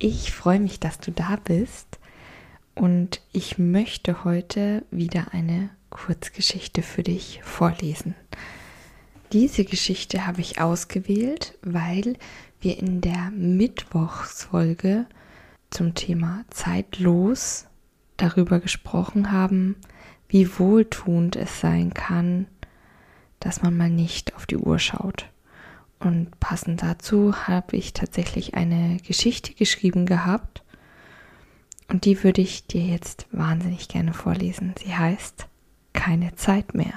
Ich freue mich, dass du da bist und ich möchte heute wieder eine Kurzgeschichte für dich vorlesen. Diese Geschichte habe ich ausgewählt, weil wir in der Mittwochsfolge zum Thema Zeitlos darüber gesprochen haben, wie wohltuend es sein kann, dass man mal nicht auf die Uhr schaut. Und passend dazu habe ich tatsächlich eine Geschichte geschrieben gehabt und die würde ich dir jetzt wahnsinnig gerne vorlesen. Sie heißt Keine Zeit mehr.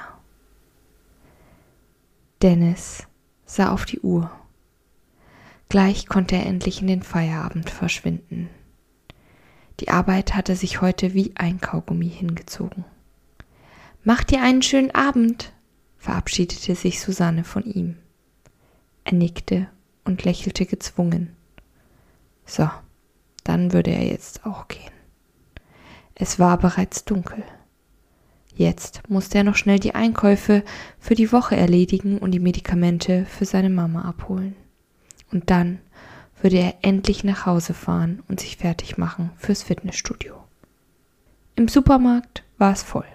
Dennis sah auf die Uhr. Gleich konnte er endlich in den Feierabend verschwinden. Die Arbeit hatte sich heute wie ein Kaugummi hingezogen. »Mach dir einen schönen Abend«, verabschiedete sich Susanne von ihm. Er nickte und lächelte gezwungen. So, dann würde er jetzt auch gehen. Es war bereits dunkel. Jetzt musste er noch schnell die Einkäufe für die Woche erledigen und die Medikamente für seine Mama abholen. Und dann würde er endlich nach Hause fahren und sich fertig machen fürs Fitnessstudio. Im Supermarkt war es voll.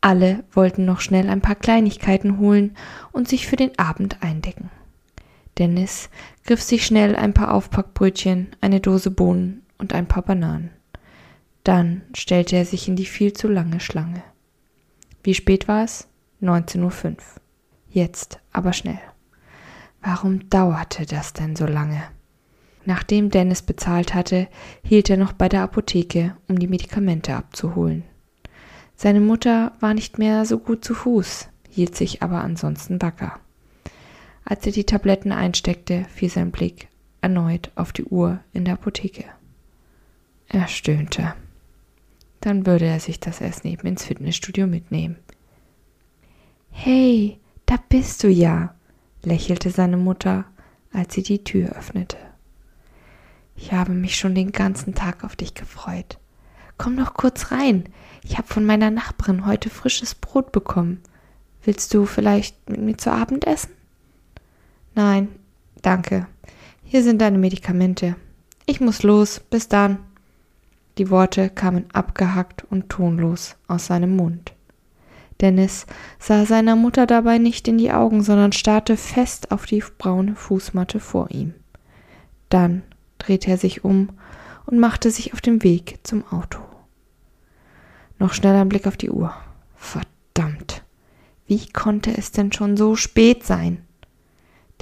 Alle wollten noch schnell ein paar Kleinigkeiten holen und sich für den Abend eindecken. Dennis griff sich schnell ein paar Aufpackbrötchen, eine Dose Bohnen und ein paar Bananen. Dann stellte er sich in die viel zu lange Schlange. Wie spät war es? 19:05 Uhr. Jetzt aber schnell. Warum dauerte das denn so lange? Nachdem Dennis bezahlt hatte, hielt er noch bei der Apotheke, um die Medikamente abzuholen. Seine Mutter war nicht mehr so gut zu Fuß, hielt sich aber ansonsten wacker. Als er die Tabletten einsteckte, fiel sein Blick erneut auf die Uhr in der Apotheke. Er stöhnte. Dann würde er sich das Essen eben ins Fitnessstudio mitnehmen. »Hey, da bist du ja«, lächelte seine Mutter, als sie die Tür öffnete. »Ich habe mich schon den ganzen Tag auf dich gefreut. Komm doch kurz rein. Ich habe von meiner Nachbarin heute frisches Brot bekommen. Willst du vielleicht mit mir zu Abend essen?« »Nein, danke. Hier sind deine Medikamente. Ich muss los. Bis dann.« Die Worte kamen abgehackt und tonlos aus seinem Mund. Dennis sah seiner Mutter dabei nicht in die Augen, sondern starrte fest auf die braune Fußmatte vor ihm. Dann drehte er sich um und machte sich auf den Weg zum Auto. Noch schnell ein Blick auf die Uhr. Verdammt! Wie konnte es denn schon so spät sein?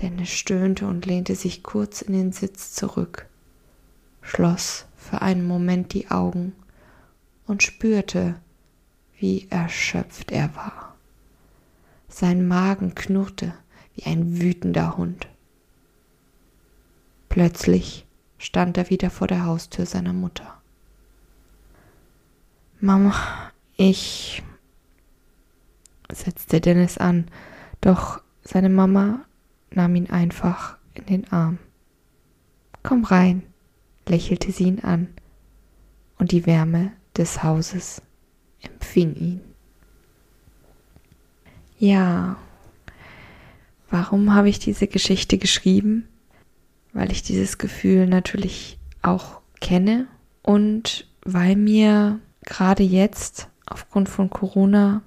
Dennis stöhnte und lehnte sich kurz in den Sitz zurück, schloss für einen Moment die Augen und spürte, wie erschöpft er war. Sein Magen knurrte wie ein wütender Hund. Plötzlich stand er wieder vor der Haustür seiner Mutter. »Mama, ich...« setzte Dennis an, doch seine Mama nahm ihn einfach in den Arm. »Komm rein«, lächelte sie ihn an, und die Wärme des Hauses empfing ihn. Ja, warum habe ich diese Geschichte geschrieben? Weil ich dieses Gefühl natürlich auch kenne und weil mir gerade jetzt aufgrund von Corona,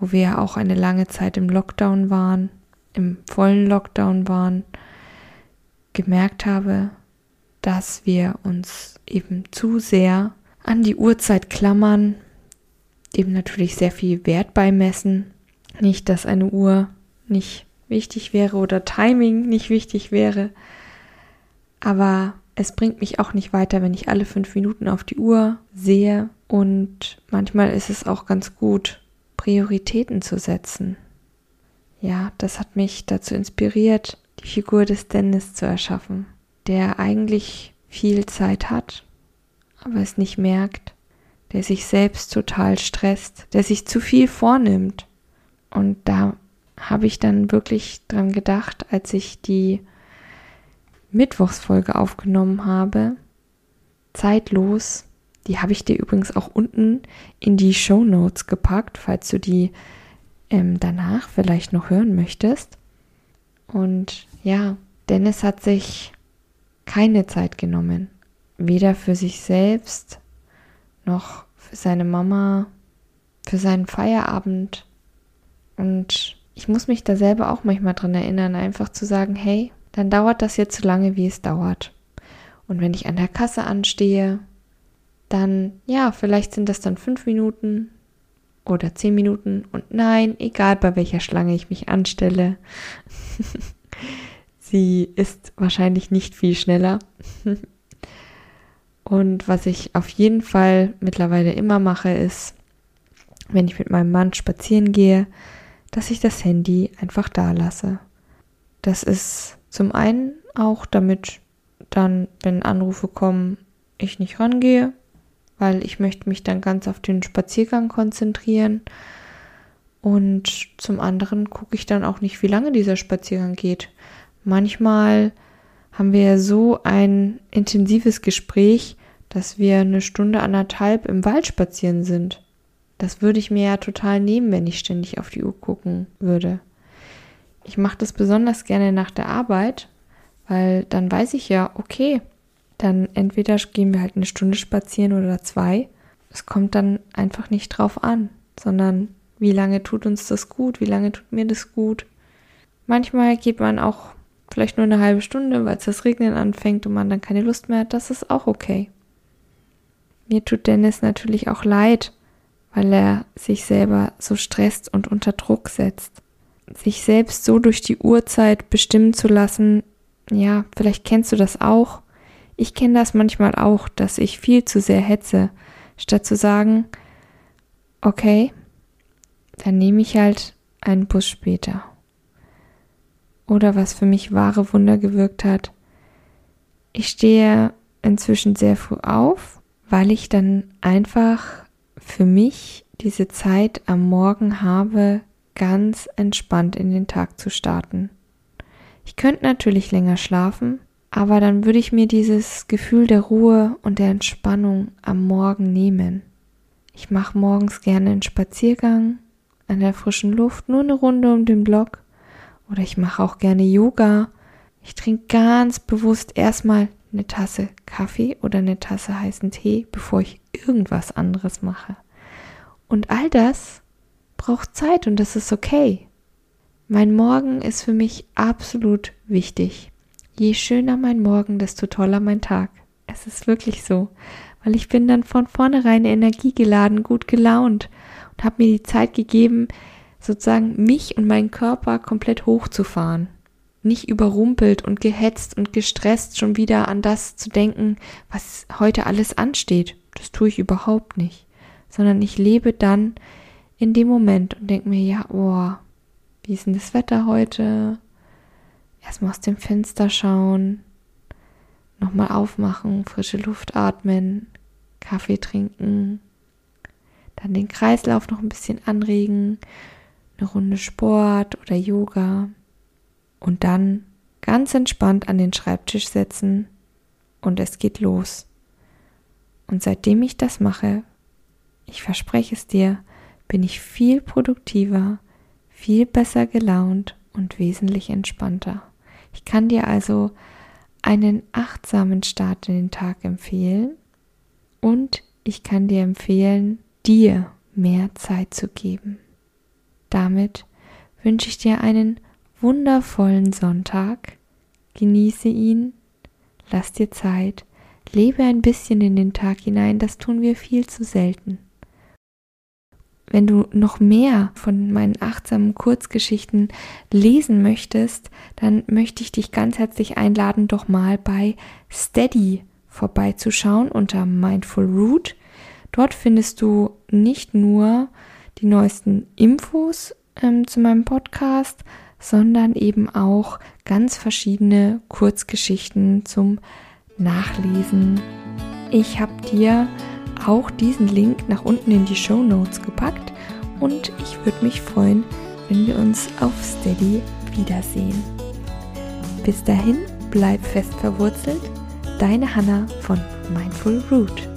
wo wir ja auch eine lange Zeit im Lockdown waren, im vollen Lockdown waren, gemerkt habe, dass wir uns eben zu sehr an die Uhrzeit klammern, dem natürlich sehr viel Wert beimessen. Nicht, dass eine Uhr nicht wichtig wäre oder Timing nicht wichtig wäre, aber es bringt mich auch nicht weiter, wenn ich alle 5 Minuten auf die Uhr sehe, und manchmal ist es auch ganz gut, Prioritäten zu setzen. Ja, das hat mich dazu inspiriert, die Figur des Dennis zu erschaffen, der eigentlich viel Zeit hat, aber es nicht merkt, der sich selbst total stresst, der sich zu viel vornimmt. Und da habe ich dann wirklich dran gedacht, als ich die Mittwochsfolge aufgenommen habe, zeitlos, die habe ich dir übrigens auch unten in die Shownotes gepackt, falls du die danach vielleicht noch hören möchtest. Und ja, Dennis hat sich keine Zeit genommen, weder für sich selbst noch für seine Mama, für seinen Feierabend. Und ich muss mich da selber auch manchmal dran erinnern, einfach zu sagen, hey, dann dauert das jetzt so lange, wie es dauert. Und wenn ich an der Kasse anstehe, dann, ja, vielleicht sind das dann 5 Minuten oder 10 Minuten. Und nein, egal bei welcher Schlange ich mich anstelle, sie ist wahrscheinlich nicht viel schneller. Und was ich auf jeden Fall mittlerweile immer mache, ist, wenn ich mit meinem Mann spazieren gehe, dass ich das Handy einfach da lasse. Das ist zum einen auch, damit dann, wenn Anrufe kommen, ich nicht rangehe, weil ich möchte mich dann ganz auf den Spaziergang konzentrieren. Und zum anderen gucke ich dann auch nicht, wie lange dieser Spaziergang geht. Manchmal haben wir ja so ein intensives Gespräch, dass wir 1 Stunde, 1,5 im Wald spazieren sind. Das würde ich mir ja total nehmen, wenn ich ständig auf die Uhr gucken würde. Ich mache das besonders gerne nach der Arbeit, weil dann weiß ich ja, okay, dann entweder gehen wir halt 1 Stunde spazieren oder 2. Es kommt dann einfach nicht drauf an, sondern wie lange tut uns das gut, wie lange tut mir das gut. Manchmal geht man auch vielleicht nur 1/2 Stunde, weil es das Regnen anfängt und man dann keine Lust mehr hat. Das ist auch okay. Mir tut Dennis natürlich auch leid, weil er sich selber so stresst und unter Druck setzt. Sich selbst so durch die Uhrzeit bestimmen zu lassen, ja, vielleicht kennst du das auch. Ich kenne das manchmal auch, dass ich viel zu sehr hetze, statt zu sagen, okay, dann nehme ich halt einen Bus später. Oder was für mich wahre Wunder gewirkt hat, ich stehe inzwischen sehr früh auf, weil ich dann einfach für mich diese Zeit am Morgen habe, ganz entspannt in den Tag zu starten. Ich könnte natürlich länger schlafen, aber dann würde ich mir dieses Gefühl der Ruhe und der Entspannung am Morgen nehmen. Ich mache morgens gerne einen Spaziergang an der frischen Luft, nur eine Runde um den Block, oder ich mache auch gerne Yoga. Ich trinke ganz bewusst erstmal eine Tasse Kaffee oder eine Tasse heißen Tee, bevor ich irgendwas anderes mache. Und all das braucht Zeit und das ist okay. Mein Morgen ist für mich absolut wichtig. Je schöner mein Morgen, desto toller mein Tag. Es ist wirklich so, weil ich bin dann von vornherein energiegeladen, gut gelaunt und habe mir die Zeit gegeben, sozusagen mich und meinen Körper komplett hochzufahren. Nicht überrumpelt und gehetzt und gestresst schon wieder an das zu denken, was heute alles ansteht. Das tue ich überhaupt nicht, sondern ich lebe dann in dem Moment und denke mir, ja, boah, wie ist denn das Wetter heute? Erstmal aus dem Fenster schauen, nochmal aufmachen, frische Luft atmen, Kaffee trinken, dann den Kreislauf noch ein bisschen anregen, eine Runde Sport oder Yoga. Und dann ganz entspannt an den Schreibtisch setzen und es geht los. Und seitdem ich das mache, ich verspreche es dir, bin ich viel produktiver, viel besser gelaunt und wesentlich entspannter. Ich kann dir also einen achtsamen Start in den Tag empfehlen und ich kann dir empfehlen, dir mehr Zeit zu geben. Damit wünsche ich dir einen wundervollen Sonntag, genieße ihn, lass dir Zeit, lebe ein bisschen in den Tag hinein, das tun wir viel zu selten. Wenn du noch mehr von meinen achtsamen Kurzgeschichten lesen möchtest, dann möchte ich dich ganz herzlich einladen, doch mal bei Steady vorbeizuschauen unter Mindful Root. Dort findest du nicht nur die neuesten Infos zu meinem Podcast, sondern eben auch ganz verschiedene Kurzgeschichten zum Nachlesen. Ich habe dir auch diesen Link nach unten in die Shownotes gepackt und ich würde mich freuen, wenn wir uns auf Steady wiedersehen. Bis dahin, bleib fest verwurzelt, deine Hanna von Mindful Root.